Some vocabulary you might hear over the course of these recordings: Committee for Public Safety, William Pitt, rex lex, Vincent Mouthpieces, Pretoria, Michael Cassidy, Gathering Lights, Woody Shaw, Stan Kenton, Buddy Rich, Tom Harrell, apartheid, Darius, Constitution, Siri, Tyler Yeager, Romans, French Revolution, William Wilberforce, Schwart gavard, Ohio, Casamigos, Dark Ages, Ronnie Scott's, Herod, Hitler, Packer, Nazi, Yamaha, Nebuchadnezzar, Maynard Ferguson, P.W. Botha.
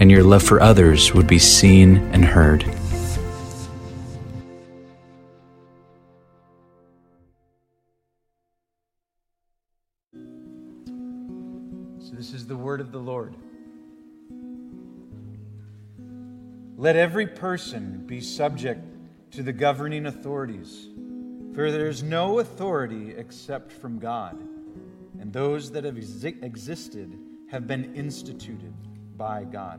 and your love for others would be seen and heard. So this is the word of the Lord. Let every person be subject to the governing authorities, for there is no authority except from God, and those that have existed have been instituted by God.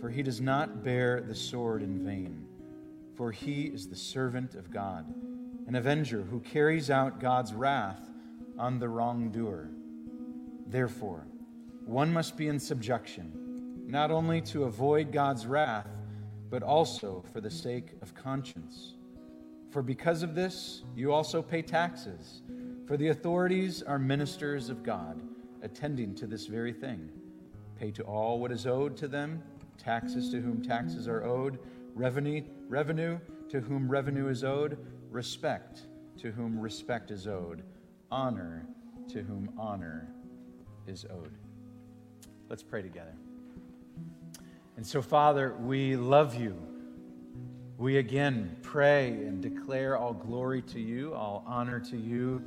for he does not bear the sword in vain. For he is the servant of God, an avenger who carries out God's wrath on the wrongdoer. Therefore, one must be in subjection, not only to avoid God's wrath, but also for the sake of conscience. For because of this, you also pay taxes, for the authorities are ministers of God, attending to this very thing. Pay to all what is owed to them, taxes to whom taxes are owed, revenue to whom revenue is owed, respect to whom respect is owed, honor to whom honor is owed. Let's pray together. And so, Father, we love you. We again pray and declare all glory to you, all honor to you.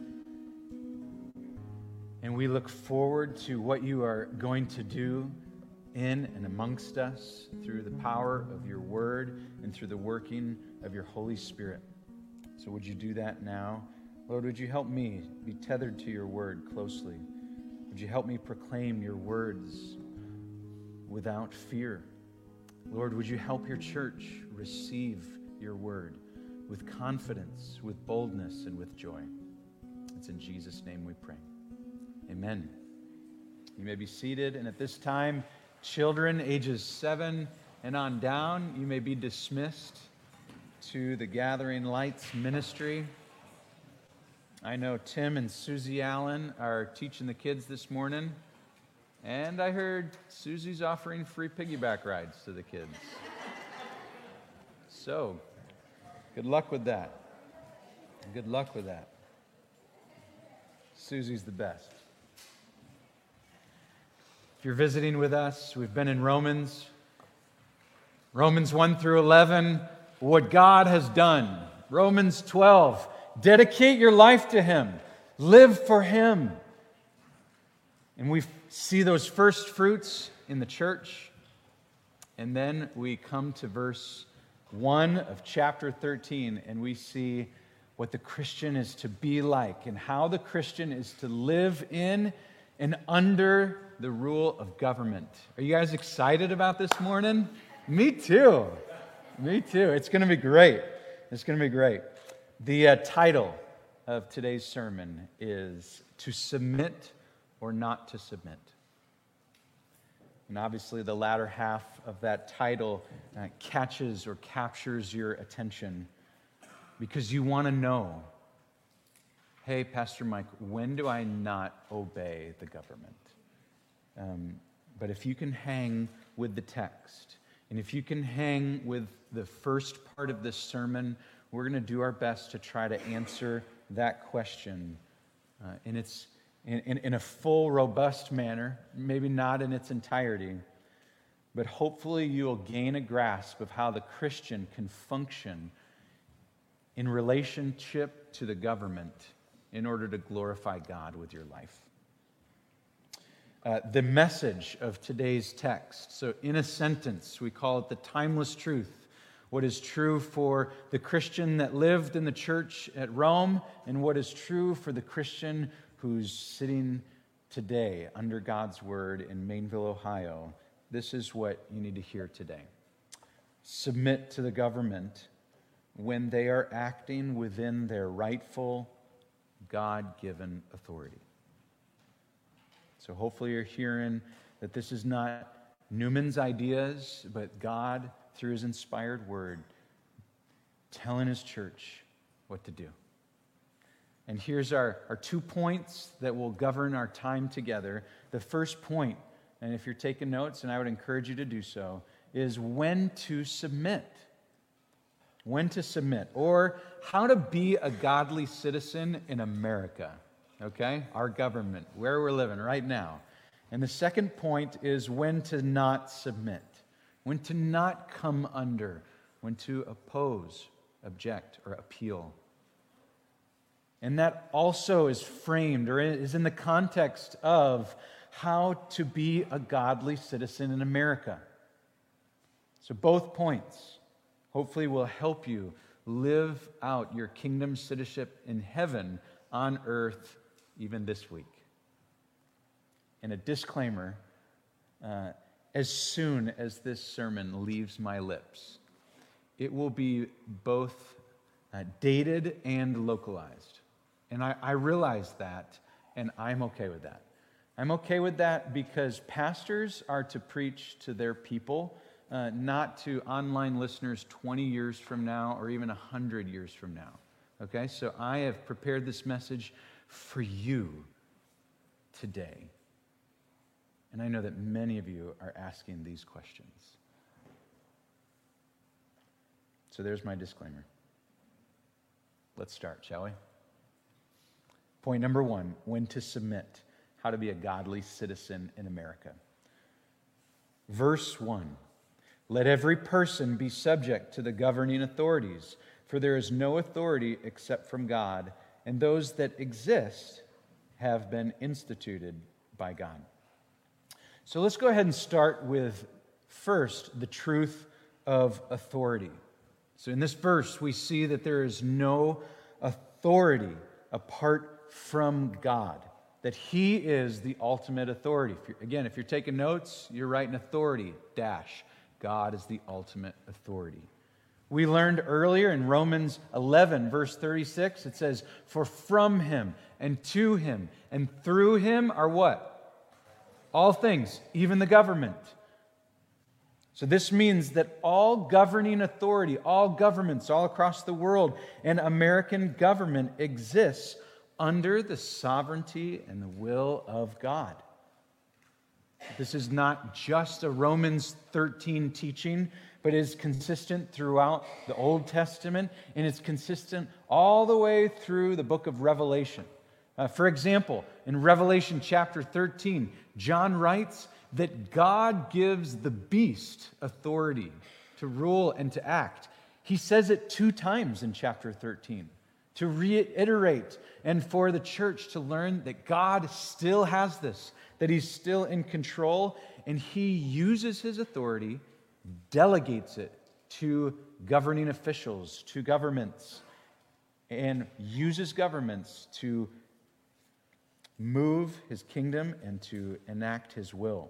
And we look forward to what you are going to do in and amongst us through the power of your word and through the working of your Holy Spirit. So would you do that now? Lord, would you help me be tethered to your word closely? Would you help me proclaim your words without fear? Lord, would you help your church receive your word with confidence, with boldness, and with joy? It's in Jesus' name we pray. Amen. You may be seated, and at this time, children ages 7 and on down, you may be dismissed to the Gathering Lights ministry. I know Tim and Susie Allen are teaching the kids this morning, and I heard Susie's offering free piggyback rides to the kids. So, good luck with that. Good luck with that. Susie's the best. If you're visiting with us, we've been in Romans. Romans 1 through 11, what God has done. Romans 12, dedicate your life to Him. Live for Him. And we see those first fruits in the church. And then we come to verse 1 of chapter 13, and we see what the Christian is to be like and how the Christian is to live in and under the rule of government. Are you guys excited about this morning? Me too. Me too. It's going to be great. It's going to be great. The title of today's sermon is To Submit or Not to Submit. And obviously the latter half of that title catches or captures your attention because you want to know, hey, Pastor Mike, when do I not obey the government? But if you can hang with the text, and if you can hang with the first part of this sermon, we're going to do our best to try to answer that question in a full, robust manner, maybe not in its entirety, but hopefully you'll gain a grasp of how the Christian can function in relationship to the government in order to glorify God with your life. The message of today's text. So in a sentence, we call it the timeless truth what is true for the Christian that lived in the church at Rome, and what is true for the Christian who's sitting today under God's word in Maineville, Ohio. This is what you need to hear today. Submit to the government when they are acting within their rightful, God-given authority. So hopefully you're hearing that this is not Newman's ideas, but God, through his inspired word, telling his church what to do. And here's our 2 points that will govern our time together. The first point, and if you're taking notes, and I would encourage you to do so, is when to submit. When to submit, or how to be a godly citizen in America, okay? Our government, where we're living right now. And the second point is when to not submit, when to not come under, when to oppose, object, or appeal. And that also is framed or is in the context of how to be a godly citizen in America. So both points hopefully will help you live out your kingdom citizenship in heaven on earth even this week. And a disclaimer, as soon as this sermon leaves my lips, it will be both dated and localized. And I realize that, and I'm okay with that. I'm okay with that because pastors are to preach to their people, not to online listeners 20 years from now or even 100 years from now. Okay, so I have prepared this message for you today. And I know that many of you are asking these questions. So there's my disclaimer. Let's start, shall we? Point number one, when to submit, how to be a godly citizen in America. Verse 1, let every person be subject to the governing authorities, for there is no authority except from God, and those that exist have been instituted by God. So let's go ahead and start with, first, the truth of authority. So in this verse, we see that there is no authority apart from God, that he is the ultimate authority. If you're taking notes, you're writing authority, dash. God is the ultimate authority. We learned earlier in Romans 11, verse 36, it says, for from him and to him and through him are what? All things, even the government. So this means that all governing authority, all governments all across the world, and American government exists under the sovereignty and the will of God. This is not just a Romans 13 teaching, but is consistent throughout the Old Testament, and it's consistent all the way through the book of Revelation. For example, in Revelation chapter 13, John writes that God gives the beast authority to rule and to act. He says it 2 times in chapter 13. To reiterate and for the church to learn that God still has this, that he's still in control, and he uses his authority, delegates it to governing officials, to governments, and uses governments to move his kingdom and to enact his will.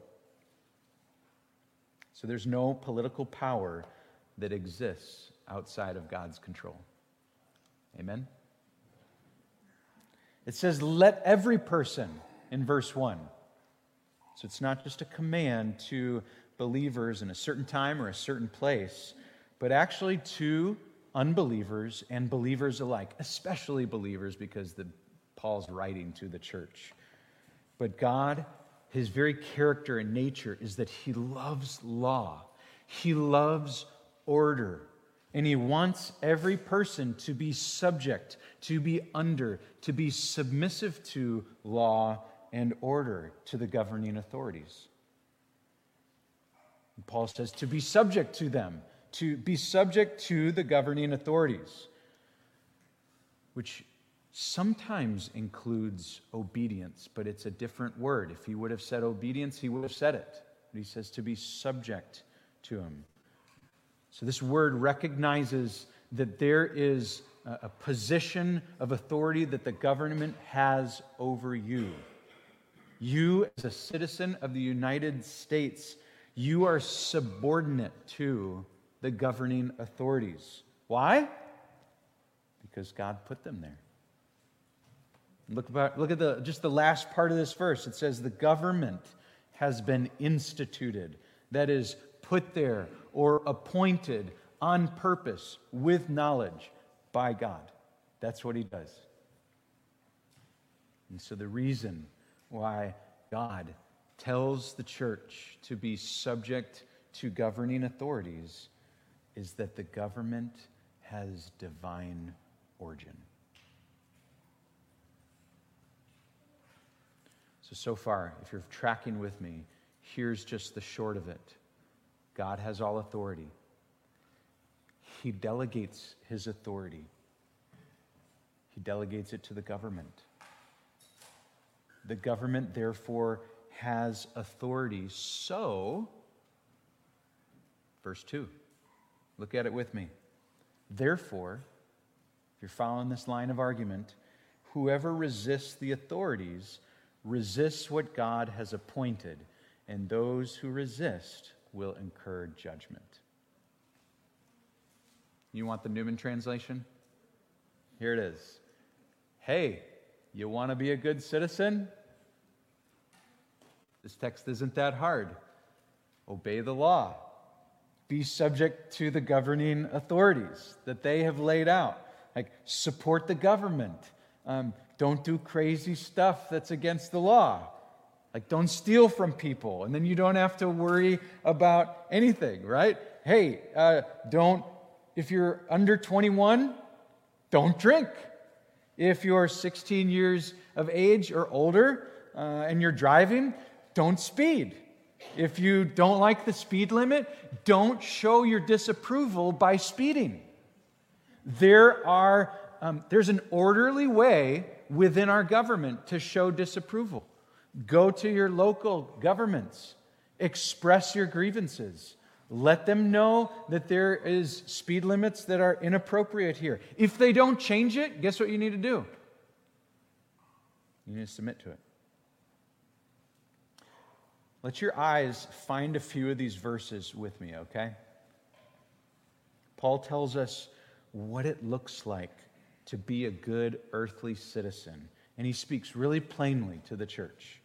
So there's no political power that exists outside of God's control. Amen? It says, let every person, in verse 1. So it's not just a command to believers in a certain time or a certain place, but actually to unbelievers and believers alike, especially believers because Paul's writing to the church. But God, his very character and nature is that he loves law. He loves order. And he wants every person to be subject, to be under, to be submissive to law and order, to the governing authorities. And Paul says to be subject to them, to be subject to the governing authorities, which sometimes includes obedience, but it's a different word. If he would have said obedience, he would have said it. But he says to be subject to him. So this word recognizes that there is a position of authority that the government has over you. You, as a citizen of the United States, you are subordinate to the governing authorities. Why? Because God put them there. Look at the last part of this verse. It says the government has been instituted, that is, put there or appointed on purpose with knowledge by God. That's what he does. And so the reason why God tells the church to be subject to governing authorities is that the government has divine origin. So far, if you're tracking with me, here's just the short of it. God has all authority. He delegates his authority. He delegates it to the government. The government, therefore, has authority. So, verse 2, look at it with me. Therefore, if you're following this line of argument, whoever resists the authorities resists what God has appointed, and those who resist will incur judgment. You want the Newman translation? Here it is. Hey, you want to be a good citizen? This text isn't that hard. Obey the law. Be subject to the governing authorities that they have laid out. Like, support the government. Don't do crazy stuff that's against the law. Like, don't steal from people, and then you don't have to worry about anything, right? Hey, if you're under 21, don't drink. If you're 16 years of age or older, and you're driving, don't speed. If you don't like the speed limit, don't show your disapproval by speeding. There's an orderly way within our government to show disapproval. Go to your local governments. Express your grievances. Let them know that there is speed limits that are inappropriate here. If they don't change it, guess what you need to do? You need to submit to it. Let your eyes find a few of these verses with me, okay? Paul tells us what it looks like to be a good earthly citizen. And he speaks really plainly to the church.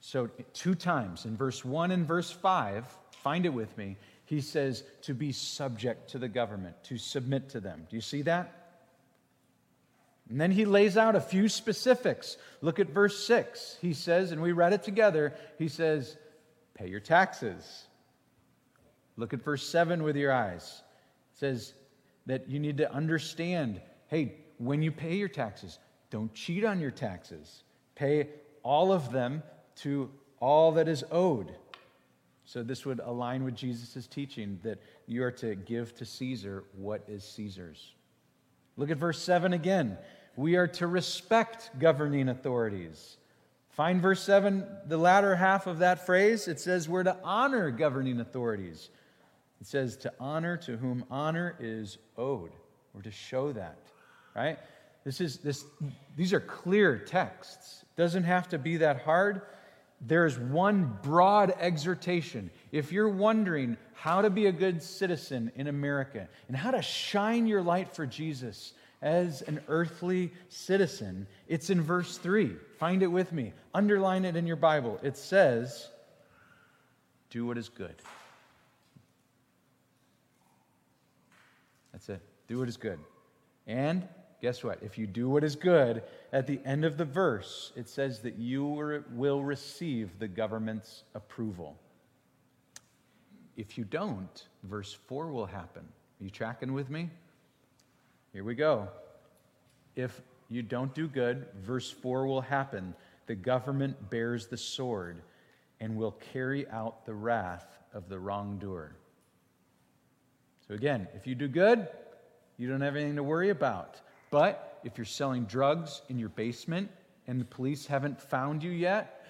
So 2 times, in verse 1 and verse 5, find it with me, he says to be subject to the government, to submit to them. Do you see that? And then he lays out a few specifics. Look at verse 6. He says, and we read it together, he says, pay your taxes. Look at verse 7 with your eyes. It says that you need to understand, hey, when you pay your taxes, don't cheat on your taxes. Pay all of them to all that is owed. So this would align with Jesus' teaching that you are to give to Caesar what is Caesar's. Look at verse 7 again. We are to respect governing authorities. Find verse 7, the latter half of that phrase. It says we're to honor governing authorities. It says to honor to whom honor is owed. We're to show that. Right? These are clear texts. It doesn't have to be that hard. There's one broad exhortation. If you're wondering how to be a good citizen in America and how to shine your light for Jesus as an earthly citizen, it's in verse 3. Find it with me. Underline it in your Bible. It says, do what is good. That's it. Do what is good. And guess what? If you do what is good, at the end of the verse, it says that you will receive the government's approval. If you don't, verse 4 will happen. Are you tracking with me? Here we go. If you don't do good, verse 4 will happen. The government bears the sword and will carry out the wrath of the wrongdoer. So again, if you do good, you don't have anything to worry about. But if you're selling drugs in your basement and the police haven't found you yet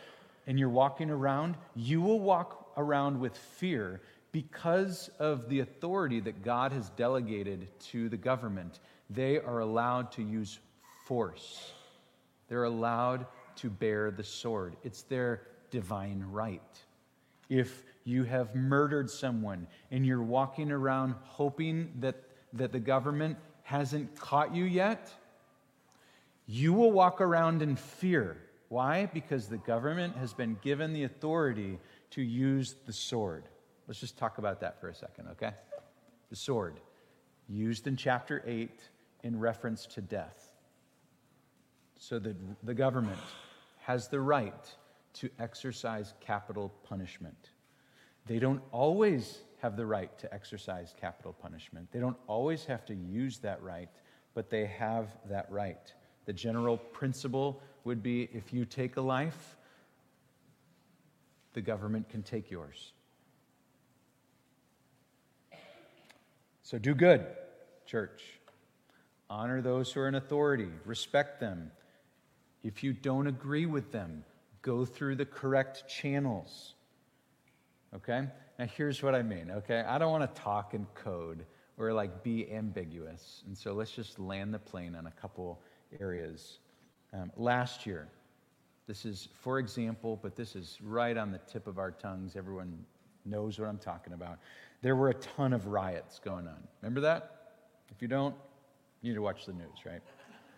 and you're walking around, you will walk around with fear because of the authority that God has delegated to the government, they are allowed to use force. They're allowed to bear the sword. It's their divine right. If you have murdered someone and you're walking around hoping that the government hasn't caught you yet, you will walk around in fear. Why? Because the government has been given the authority to use the sword. Let's just talk about that for a second, okay? The sword, used in chapter 8 in reference to death. So the government has the right to exercise capital punishment. They don't always have the right to exercise capital punishment. They don't always have to use that right, but they have that right. The general principle would be, if you take a life, the government can take yours. So do good, church. Honor those who are in authority. Respect them. If you don't agree with them, go through the correct channels. Okay? Now here's what I mean, okay? I don't want to talk in code or like be ambiguous. And so let's just land the plane on a couple areas. Last year, this is for example, but this is right on the tip of our tongues. Everyone knows what I'm talking about. There were a ton of riots going on. Remember that? If you don't, you need to watch the news, right?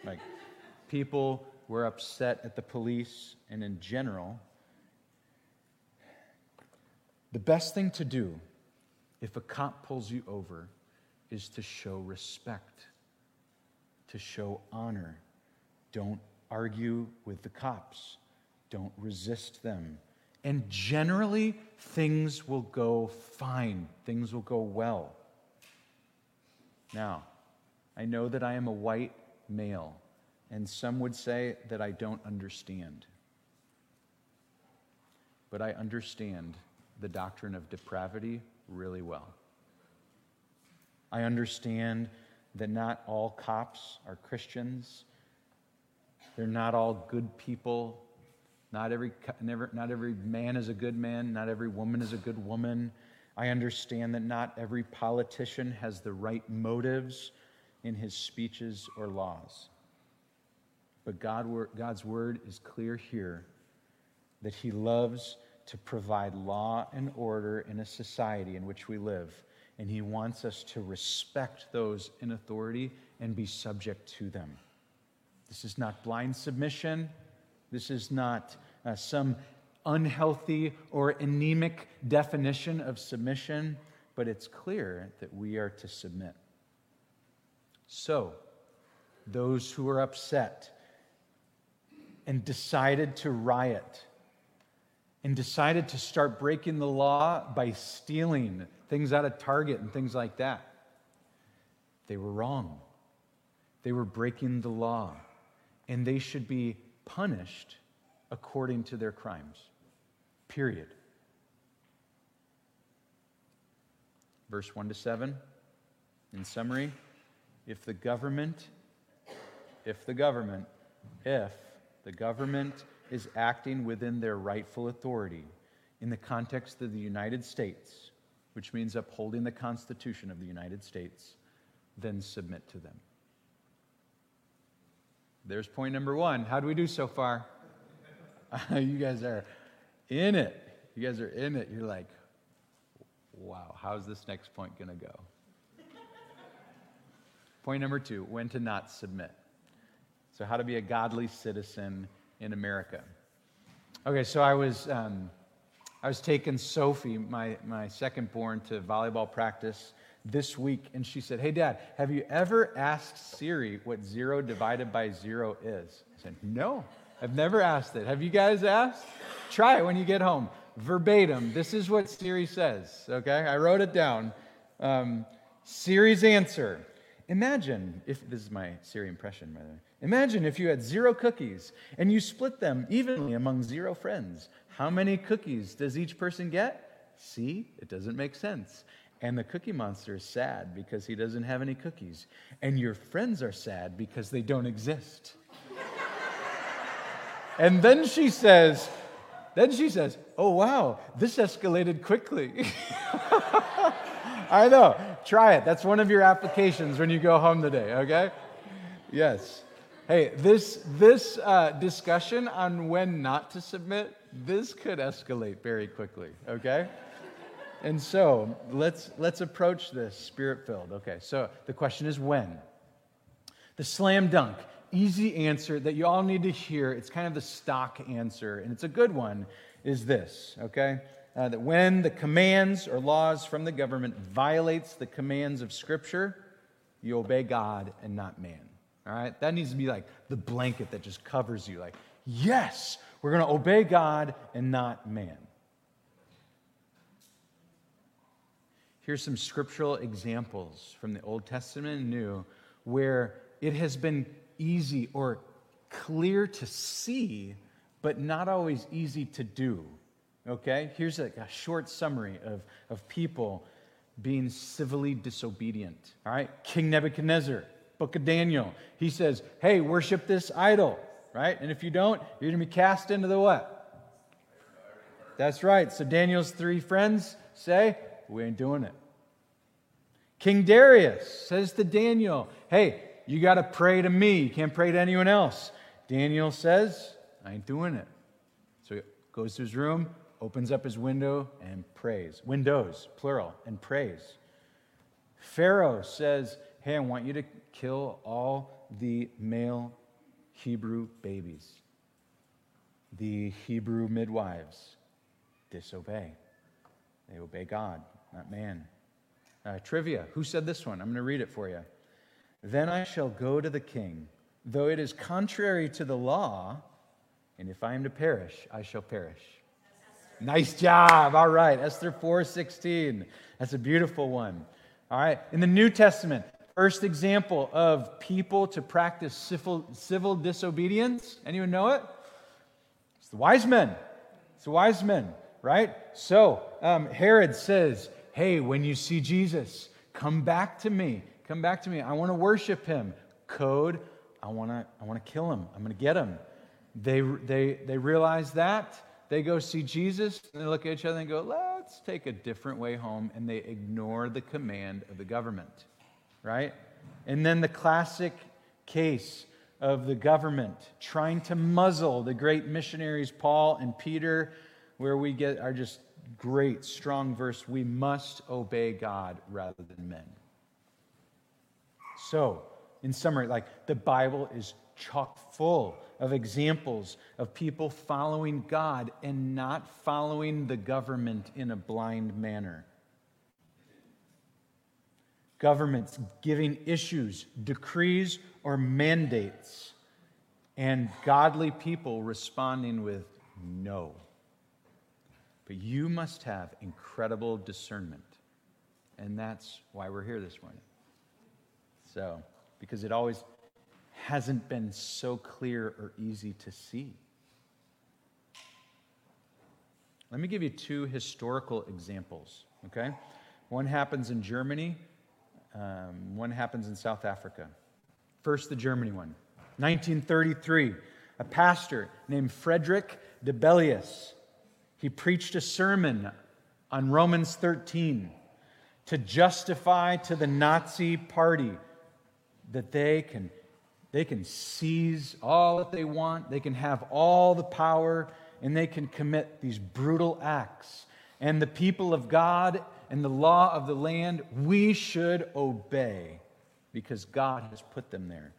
Like, people were upset at the police, and in general, the best thing to do if a cop pulls you over is to show respect, to show honor. Don't argue with the cops. Don't resist them. And generally, things will go fine. Things will go well. Now, I know that I am a white male, and some would say that I don't understand. But I understand the doctrine of depravity really well. I understand that not all cops are Christians. They're not all good people. Not every man is a good man. Not every woman is a good woman. I understand that not every politician has the right motives in his speeches or laws. But God's word is clear here that he loves to provide law and order in a society in which we live. And he wants us to respect those in authority and be subject to them. This is not blind submission. This is not some unhealthy or anemic definition of submission, but it's clear that we are to submit. So, those who are upset and decided to riot and decided to start breaking the law by stealing things out of Target and things like that, they were wrong. They were breaking the law, and they should be punished according to their crimes. Period. Verse 1-7, in summary, if the government is acting within their rightful authority in the context of the United States, which means upholding the Constitution of the United States, then submit to them. There's point number one. How do we do so far? You guys are in it. You guys are in it. You're like, wow, how's this next point going to go? Point number two, when to not submit. So how to be a godly citizen in America. Okay, so I was taking Sophie, my second-born, to volleyball practice this week, and she said, "Hey, Dad, have you ever asked Siri what 0 divided by 0 is?" I said, "No, I've never asked it. Have you guys asked? Try it when you get home. Verbatim, this is what Siri says, okay? I wrote it down. Siri's answer. Imagine if, this is my Siri impression, by the way. Imagine if you had 0 cookies and you split them evenly among 0 friends. How many cookies does each person get? See, it doesn't make sense. And the Cookie Monster is sad because he doesn't have any cookies. And your friends are sad because they don't exist. And then she says, Then she says, oh, wow, this escalated quickly. I know. Try it. That's one of your applications when you go home today, okay? Yes. Hey, this discussion on when not to submit, this could escalate very quickly, okay? And so let's approach this spirit-filled. Okay, so the question is when? The slam dunk, easy answer that you all need to hear, it's kind of the stock answer, and it's a good one, is this, okay? That when the commands or laws from the government violates the commands of Scripture, you obey God and not man, all right? That needs to be like the blanket that just covers you, like, yes, we're going to obey God and not man. Here's some scriptural examples from the Old Testament and New where it has been easy or clear to see, but not always easy to do, okay? Here's like a short summary of people being civilly disobedient, all right? King Nebuchadnezzar, Book of Daniel, he says, hey, worship this idol, right? And if you don't, you're going to be cast into the what? That's right. So Daniel's three friends say, we ain't doing it. King Darius says to Daniel, hey, you got to pray to me. You can't pray to anyone else. Daniel says, I ain't doing it. So he goes to his room, opens up his window, and prays. Windows, plural, and prays. Pharaoh says, hey, I want you to kill all the male Hebrew babies. The Hebrew midwives disobey. They obey God, not man. Trivia. Who said this one? I'm going to read it for you. Then I shall go to the king, though it is contrary to the law, and if I am to perish, I shall perish. Nice job. All right. Esther 4:16. That's a beautiful one. All right. In the New Testament, first example of people to practice civil disobedience. Anyone know it? It's the wise men. It's the wise men, right? So Herod says, hey, when you see Jesus, come back to me. Come back to me. I want to worship him. Code, I want to kill him. I'm going to get him. They realize that. They go see Jesus, and they look at each other and go, let's take a different way home, and they ignore the command of the government, right? And then the classic case of the government trying to muzzle the great missionaries Paul and Peter, where we get our just great, strong verse, we must obey God rather than men. So, in summary, like the Bible is chock full of examples of people following God and not following the government in a blind manner. Governments giving issues, decrees, or mandates, and godly people responding with no. But you must have incredible discernment, and that's why we're here this morning. So, because it always hasn't been so clear or easy to see. Let me give you two historical examples, okay? One happens in Germany, one happens in South Africa. First, the Germany one. 1933, a pastor named Friedrich Debellius, he preached a sermon on Romans 13 to justify to the Nazi party that they can seize all that they want, they can have all the power, and they can commit these brutal acts. And the people of God and the law of the land, we should obey because God has put them there.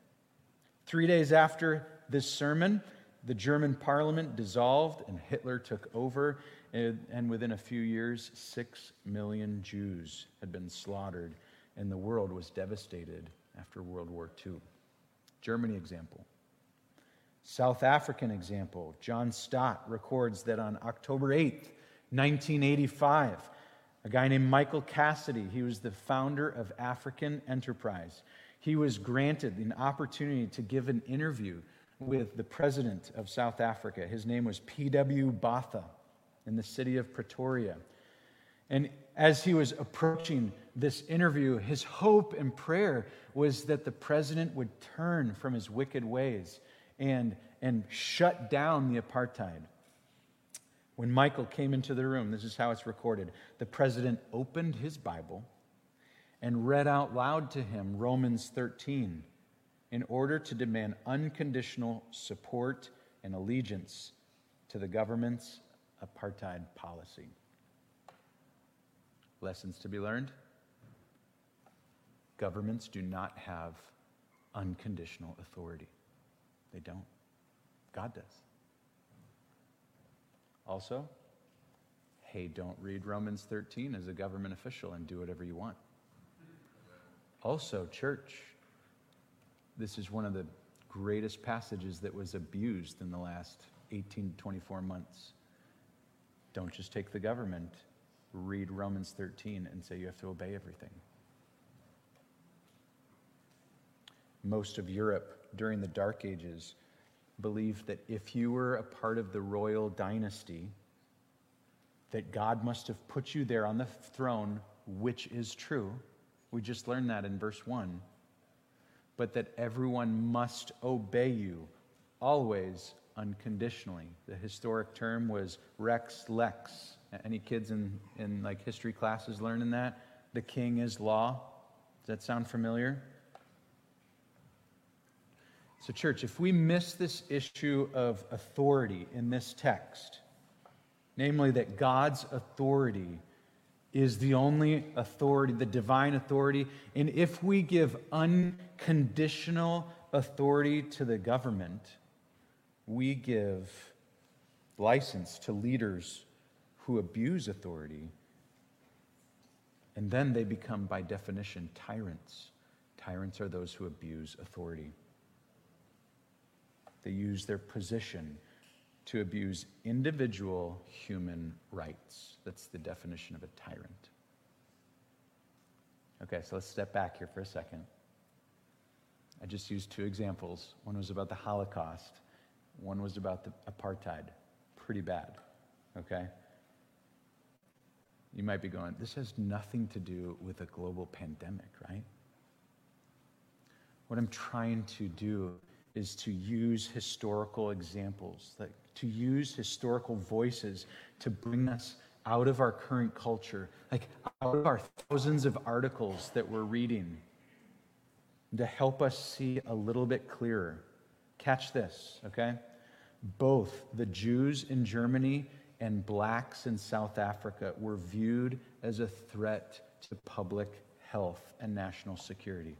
3 days after this sermon, the German parliament dissolved and Hitler took over, and within a few years, 6 million Jews had been slaughtered, and the world was devastated after World War II. Germany example. South African example. John Stott records that on October 8th, 1985, a guy named Michael Cassidy, he was the founder of African Enterprise. He was granted an opportunity to give an interview with the president of South Africa. His name was P.W. Botha in the city of Pretoria. And as he was approaching this interview, his hope and prayer was that the president would turn from his wicked ways and shut down the apartheid. When Michael came into the room, this is how it's recorded, the president opened his Bible and read out loud to him Romans 13 in order to demand unconditional support and allegiance to the government's apartheid policy. Lessons to be learned? Governments do not have unconditional authority. They don't. God does. Also, hey, don't read Romans 13 as a government official and do whatever you want. Also, church, this is one of the greatest passages that was abused in the last 18 to 24 months. Don't just take the government, read Romans 13 and say you have to obey everything. Most of Europe during the Dark Ages believed that if you were a part of the royal dynasty, that God must have put you there on the throne, which is true. We just learned that in verse 1. But that everyone must obey you, always, unconditionally. The historic term was rex lex. Any kids in like history classes learning that? The king is law. Does that sound familiar? So church, if we miss this issue of authority in this text, namely that God's authority is the only authority, the divine authority, and if we give unconditional authority to the government, we give license to leaders who abuse authority, and then they become, by definition, tyrants. Tyrants are those who abuse authority. They use their position to abuse individual human rights. That's the definition of a tyrant. Okay, so let's step back here for a second. I just used two examples. One was about the Holocaust. One was about the apartheid. Pretty bad, okay? You might be going, this has nothing to do with a global pandemic, right? What I'm trying to do is to use historical examples, like to use historical voices to bring us out of our current culture, like out of our thousands of articles that we're reading, to help us see a little bit clearer. Catch this, okay? Both the Jews in Germany and blacks in South Africa were viewed as a threat to public health and national security.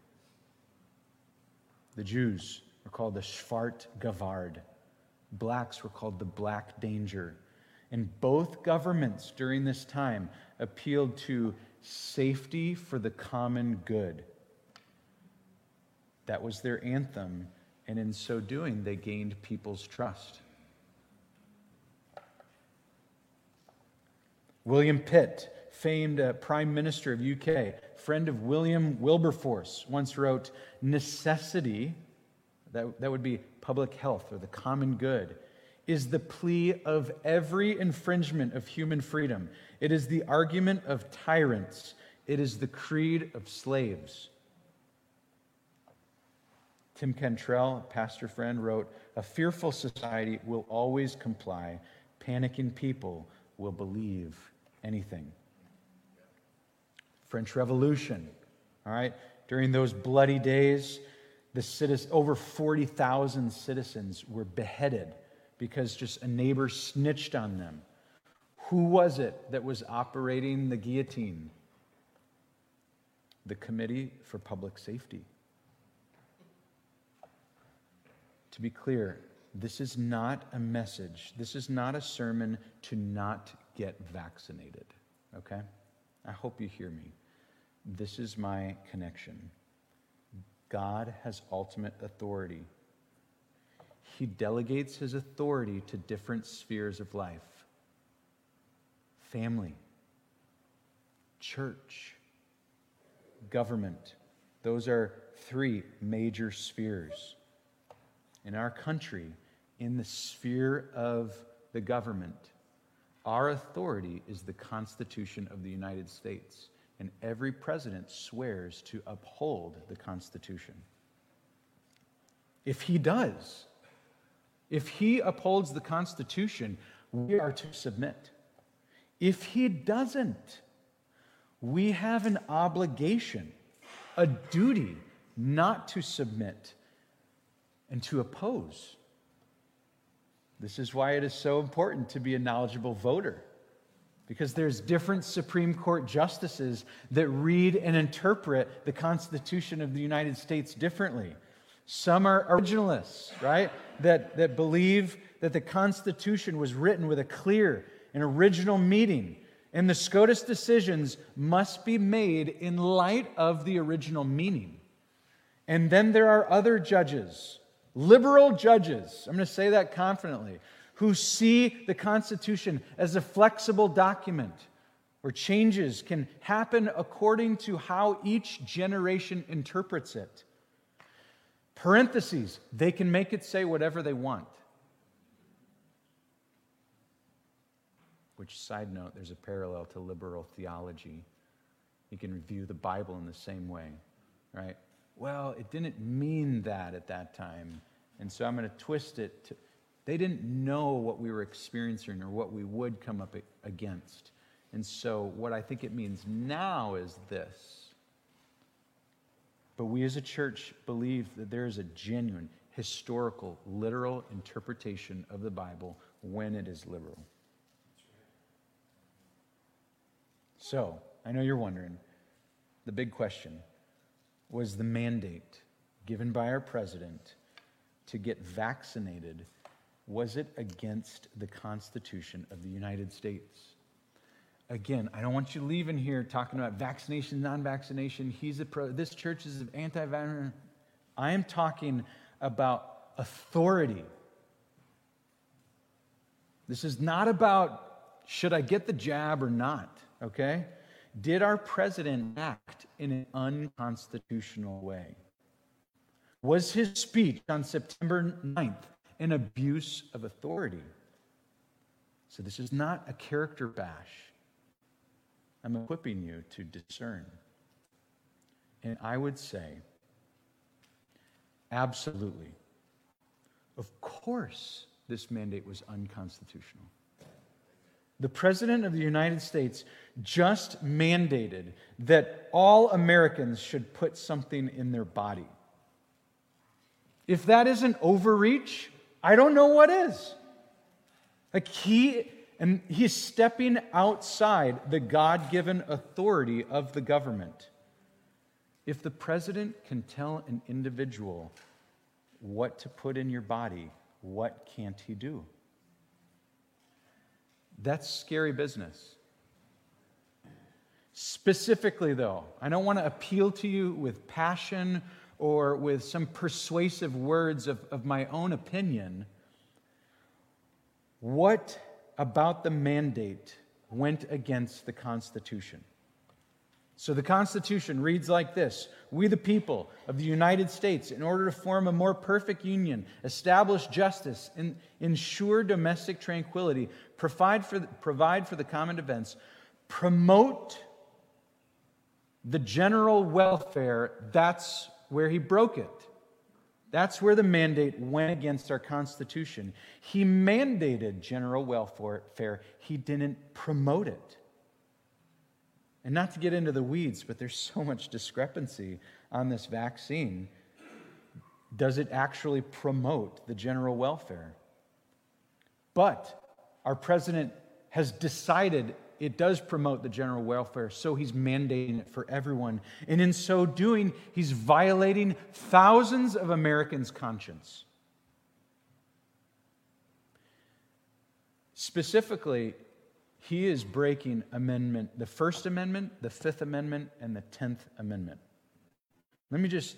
The Jews were called the Schwart gavard. Blacks were called the Black Danger. And both governments during this time appealed to safety for the common good. That was their anthem, and in so doing, they gained people's trust. William Pitt, famed Prime Minister of UK, friend of William Wilberforce, once wrote, necessity, that would be public health or the common good, is the plea of every infringement of human freedom. It is the argument of tyrants. It is the creed of slaves. Tim Cantrell, pastor friend, wrote, a fearful society will always comply. Panicking people will believe anything. French Revolution, all right? During those bloody days, over 40,000 citizens were beheaded because just a neighbor snitched on them. Who was it that was operating the guillotine? The Committee for Public Safety. To be clear, this is not a message. This is not a sermon to not get vaccinated, okay? I hope you hear me. This is my connection. God has ultimate authority. He delegates his authority to different spheres of life. Family, church, government. Those are three major spheres. In our country, in the sphere of the government, our authority is the Constitution of the United States. And every president swears to uphold the Constitution. If he upholds the Constitution, we are to submit. If he doesn't, we have an obligation, a duty not to submit and to oppose. This is why it is so important to be a knowledgeable voter, because there's different Supreme Court justices that read and interpret the Constitution of the United States differently. Some are originalists, right? That believe that the Constitution was written with a clear and original meaning, and the SCOTUS decisions must be made in light of the original meaning. And then there are other judges, liberal judges, I'm going to say that confidently, who see the Constitution as a flexible document where changes can happen according to how each generation interprets it. Parentheses, they can make it say whatever they want. Which, side note, there's a parallel to liberal theology. You can view the Bible in the same way, right? Well, it didn't mean that at that time, and so I'm going to twist it. They didn't know what we were experiencing or what we would come up against. And so what I think it means now is this. But we as a church believe that there is a genuine, historical, literal interpretation of the Bible when it is liberal. So, I know you're wondering, the big question was the mandate given by our president to get vaccinated, was it against the Constitution of the United States? Again, I don't want you leaving here talking about vaccination, non-vaccination, this church is anti-vaccine. I am talking about authority. This is not about should I get the jab or not, okay? Did our president act in an unconstitutional way? Was his speech on September 9th an abuse of authority? So this is not a character bash. I'm equipping you to discern. And I would say, absolutely. Of course, this mandate was unconstitutional. The President of the United States just mandated that all Americans should put something in their body. If that isn't overreach, I don't know what is. Like he's stepping outside the God-given authority of the government. If the President can tell an individual what to put in your body, what can't he do? That's scary business. Specifically, though, I don't want to appeal to you with passion or with some persuasive words of my own opinion. What about the mandate went against the Constitution? So the Constitution reads like this: "We, the people of the United States, in order to form a more perfect union, establish justice, and ensure domestic tranquility, provide for the common defense, promote the general welfare." That's where he broke it. That's where the mandate went against our Constitution. He mandated general welfare. He didn't promote it. And not to get into the weeds, but there's so much discrepancy on this vaccine. Does it actually promote the general welfare? But our president has decided it does promote the general welfare, so he's mandating it for everyone. And in so doing, he's violating thousands of Americans' conscience. Specifically, he is breaking amendment, the First Amendment, the Fifth Amendment, and the 10th Amendment. Let me just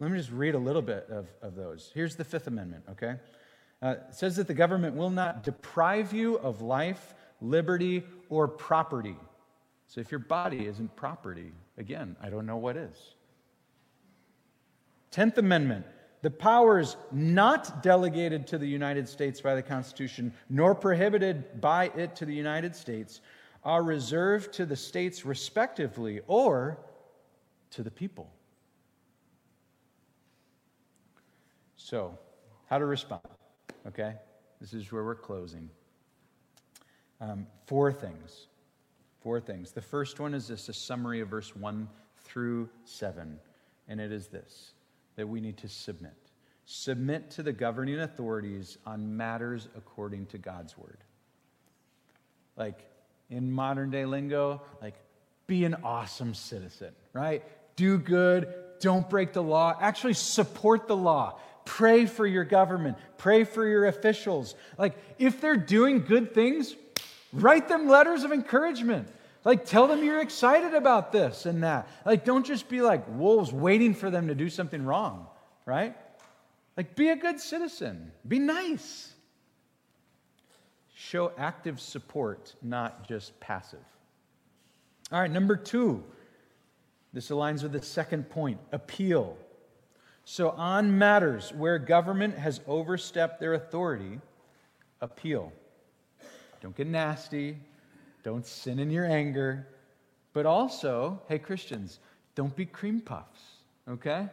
read a little bit of those. Here's the Fifth Amendment, okay? It says that the government will not deprive you of life, liberty, or property. So if your body isn't property, again, I don't know what is. 10th Amendment. The powers not delegated to the United States by the Constitution, nor prohibited by it to the United States, are reserved to the states respectively or to the people. So, how to respond, okay? This is where we're closing. Four things. The first one is just a summary of verse 1 through 7, and it is this, that we need to submit. Submit to the governing authorities on matters according to God's word. Like, in modern day lingo, like, be an awesome citizen, right? Do good, don't break the law, actually support the law. Pray for your government. Pray for your officials. Like, if they're doing good things, write them letters of encouragement. Like, tell them you're excited about this and that. Like, don't just be like wolves waiting for them to do something wrong, right? Like, be a good citizen. Be nice. Show active support, not just passive. All right, number 2. This aligns with the second point, appeal. So on matters where government has overstepped their authority, appeal. Don't get nasty. Don't sin in your anger. But also, hey, Christians, don't be cream puffs, okay?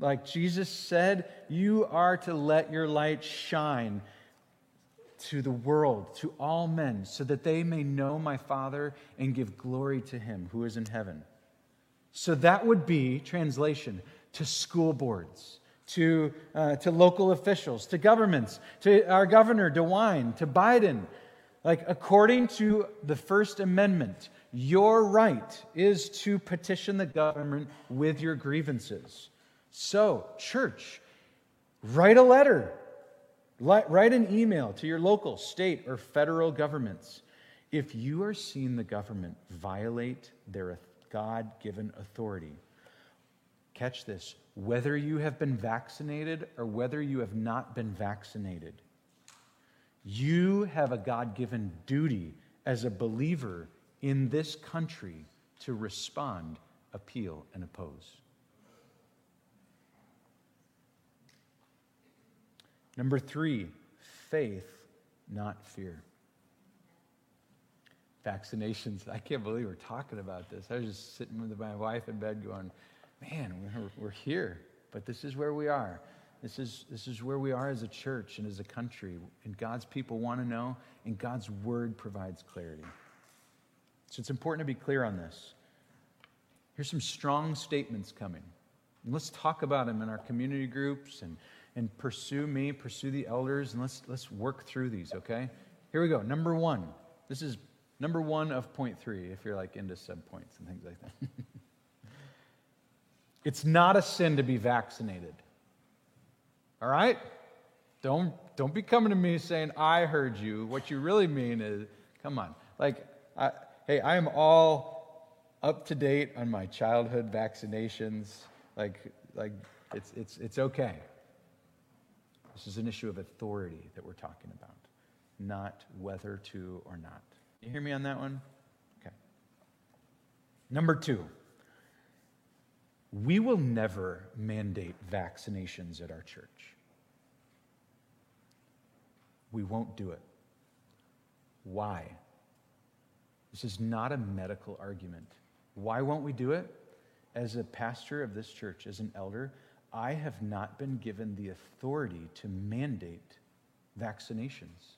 Like Jesus said, you are to let your light shine to the world, to all men, so that they may know my Father and give glory to him who is in heaven. So that would be, translation, to school boards, to local officials, to governments, to our governor, DeWine, to Biden. Like, according to the First Amendment, your right is to petition the government with your grievances. So, church, write a letter. Write an email to your local, state, or federal governments. If you are seeing the government violate their God-given authority, catch this, whether you have been vaccinated or whether you have not been vaccinated, you have a God-given duty as a believer in this country to respond, appeal, and oppose. Number 3, faith, not fear. Vaccinations. I can't believe we're talking about this. I was just sitting with my wife in bed going, man, we're here, but this is where we are. This is where we are as a church and as a country, and God's people want to know, and God's word provides clarity. So it's important to be clear on this. Here's some strong statements coming, and let's talk about them in our community groups, and pursue the elders, and let's work through these, okay? Here we go. Number 1. This is number 1 of point 3, if you're like into subpoints and things like that. It's not a sin to be vaccinated. All right? Don't be coming to me saying, I heard you. What you really mean is, come on. Like, I am all up to date on my childhood vaccinations. Like it's okay. This is an issue of authority that we're talking about, not whether to or not. You hear me on that one? Okay. Number 2. We will never mandate vaccinations at our church. We won't do it. Why? This is not a medical argument. Why won't we do it? As a pastor of this church, as an elder, I have not been given the authority to mandate vaccinations.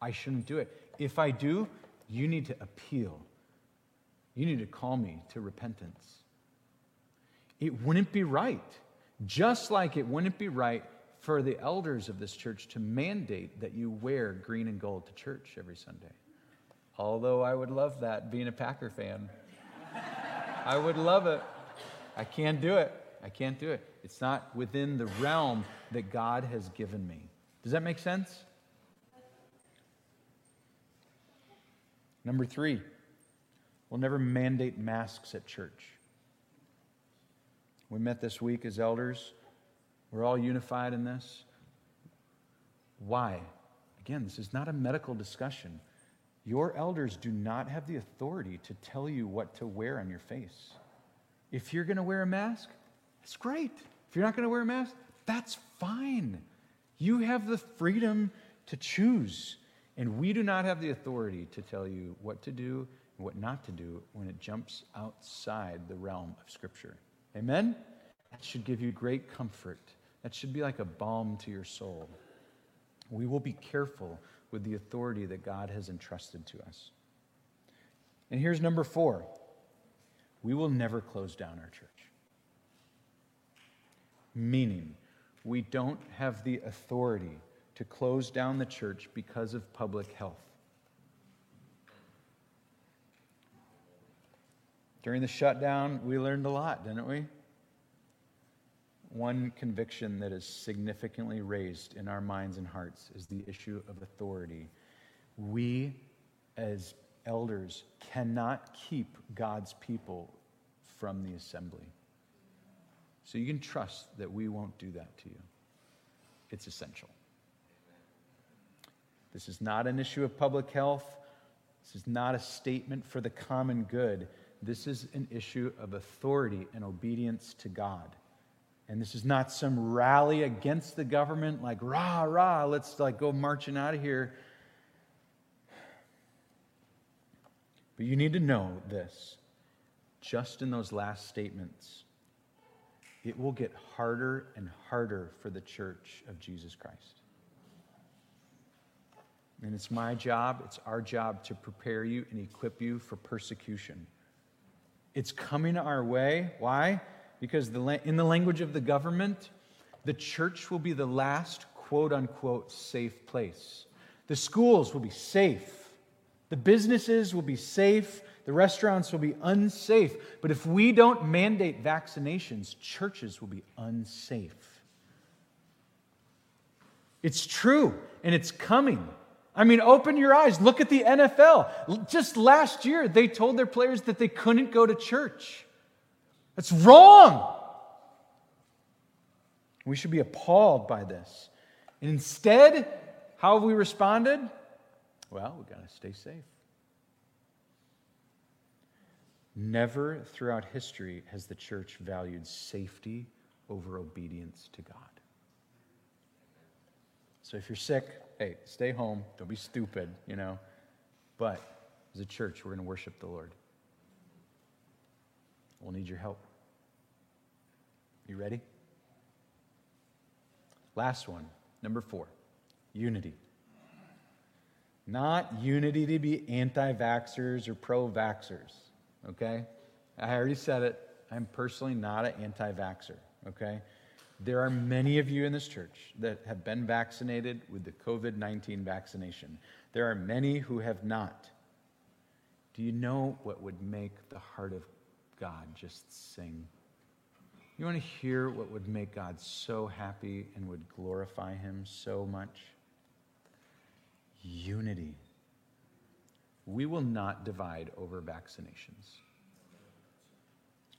I shouldn't do it. If I do, you need to appeal. You need to call me to repentance. It wouldn't be right, just like it wouldn't be right for the elders of this church to mandate that you wear green and gold to church every Sunday. Although I would love that, being a Packer fan. I would love it. I can't do it. It's not within the realm that God has given me. Does that make sense? Number 3, we'll never mandate masks at church. We met this week as elders. We're all unified in this. Why? Again, this is not a medical discussion. Your elders do not have the authority to tell you what to wear on your face. If you're going to wear a mask, that's great. If you're not going to wear a mask, that's fine. You have the freedom to choose. And we do not have the authority to tell you what to do and what not to do when it jumps outside the realm of Scripture. Amen? That should give you great comfort. That should be like a balm to your soul. We will be careful with the authority that God has entrusted to us. And here's number 4. We will never close down our church. Meaning, we don't have the authority to close down the church because of public health. During the shutdown, we learned a lot, didn't we? One conviction that is significantly raised in our minds and hearts is the issue of authority. We, as elders, cannot keep God's people from the assembly. So you can trust that we won't do that to you. It's essential. This is not an issue of public health. This is not a statement for the common good. This is an issue of authority and obedience to God. And this is not some rally against the government, like, rah, rah, let's like go marching out of here. But you need to know this. Just in those last statements, it will get harder and harder for the church of Jesus Christ. And it's my job, it's our job to prepare you and equip you for persecution. It's coming our way. Why? Because in the language of the government, the church will be the last, quote unquote, safe place. The schools will be safe. The businesses will be safe. The restaurants will be unsafe. But if we don't mandate vaccinations, churches will be unsafe. It's true, and it's coming. I mean, open your eyes. Look at the NFL. Just last year, they told their players that they couldn't go to church. That's wrong. We should be appalled by this. And instead, how have we responded? Well, we've got to stay safe. Never throughout history has the church valued safety over obedience to God. So if you're sick, hey, stay home. Don't be stupid, you know. But as a church, we're going to worship the Lord. We'll need your help. You ready? Last one, number 4, unity. Not unity to be anti-vaxxers or pro-vaxxers, okay? I already said it. I'm personally not an anti-vaxxer, okay? There are many of you in this church that have been vaccinated with the COVID-19 vaccination. There are many who have not. Do you know what would make the heart of God just sing? You want to hear what would make God so happy and would glorify him so much? Unity. We will not divide over vaccinations.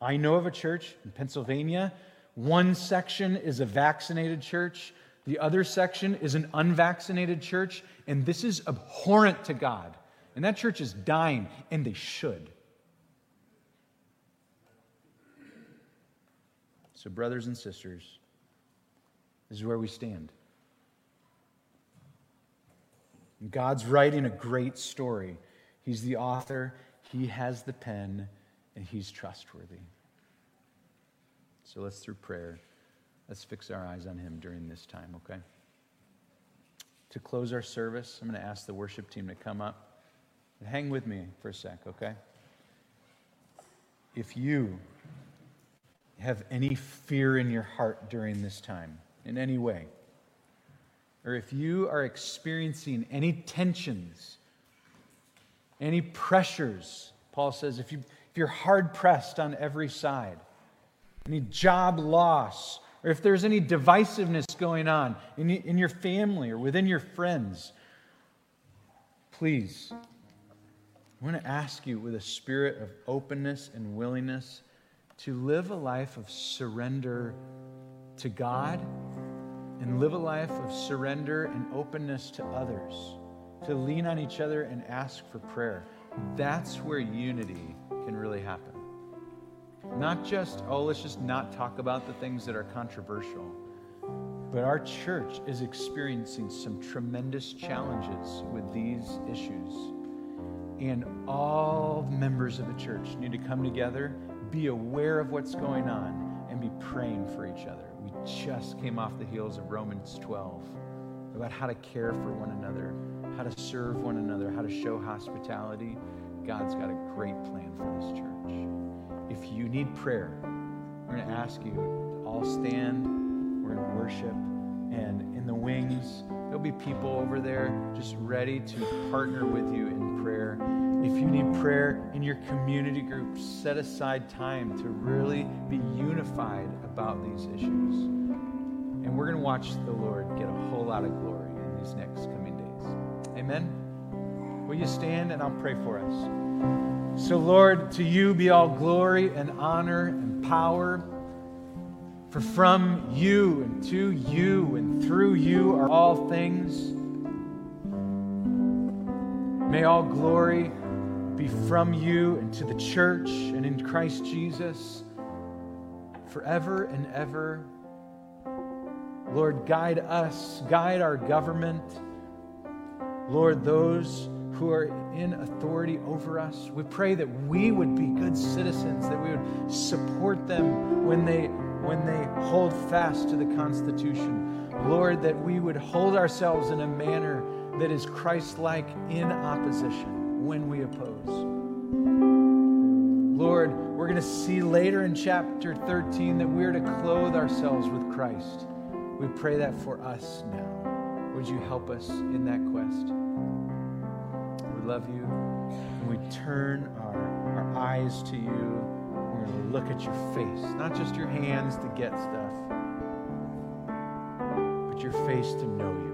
I know of a church in Pennsylvania. One section is a vaccinated church. The other section is an unvaccinated church. And this is abhorrent to God. And that church is dying, and they should. So, brothers and sisters, this is where we stand. God's writing a great story. He's the author, he has the pen, and he's trustworthy. So let's, through prayer, let's fix our eyes on him during this time, okay? To close our service, I'm going to ask the worship team to come up. And hang with me for a sec, okay? If you have any fear in your heart during this time in any way, or if you are experiencing any tensions, any pressures, Paul says, if you're hard-pressed on every side, any job loss, or if there's any divisiveness going on in your family or within your friends, please, I want to ask you with a spirit of openness and willingness to live a life of surrender to God and live a life of surrender and openness to others, to lean on each other and ask for prayer. That's where unity can really happen. Not just, oh, let's just not talk about the things that are controversial, but our church is experiencing some tremendous challenges with these issues. And all members of the church need to come together, be aware of what's going on, and be praying for each other. We just came off the heels of Romans 12 about how to care for one another, how to serve one another, how to show hospitality, God's got a great plan for this church. If you need prayer, we're going to ask you to all stand. We're in worship. And in the wings, there'll be people over there just ready to partner with you in prayer. If you need prayer in your community group, set aside time to really be unified about these issues. And we're going to watch the Lord get a whole lot of glory in these next coming days. Amen? Will you stand and I'll pray for us? So, Lord, to you be all glory and honor and power. For from you and to you and through you are all things. May all glory be from you and to the church and in Christ Jesus forever and ever. Lord, guide us, guide our government. Lord, those who are in authority over us, we pray that we would be good citizens, that we would support them when they hold fast to the Constitution. Lord, that we would hold ourselves in a manner that is Christ-like in opposition when we oppose. Lord, we're going to see later in chapter 13 that we're to clothe ourselves with Christ. We pray that for us now. Would you help us in that quest? We love you, and we turn our eyes to you. We're going to look at your face, not just your hands to get stuff, but your face to know you.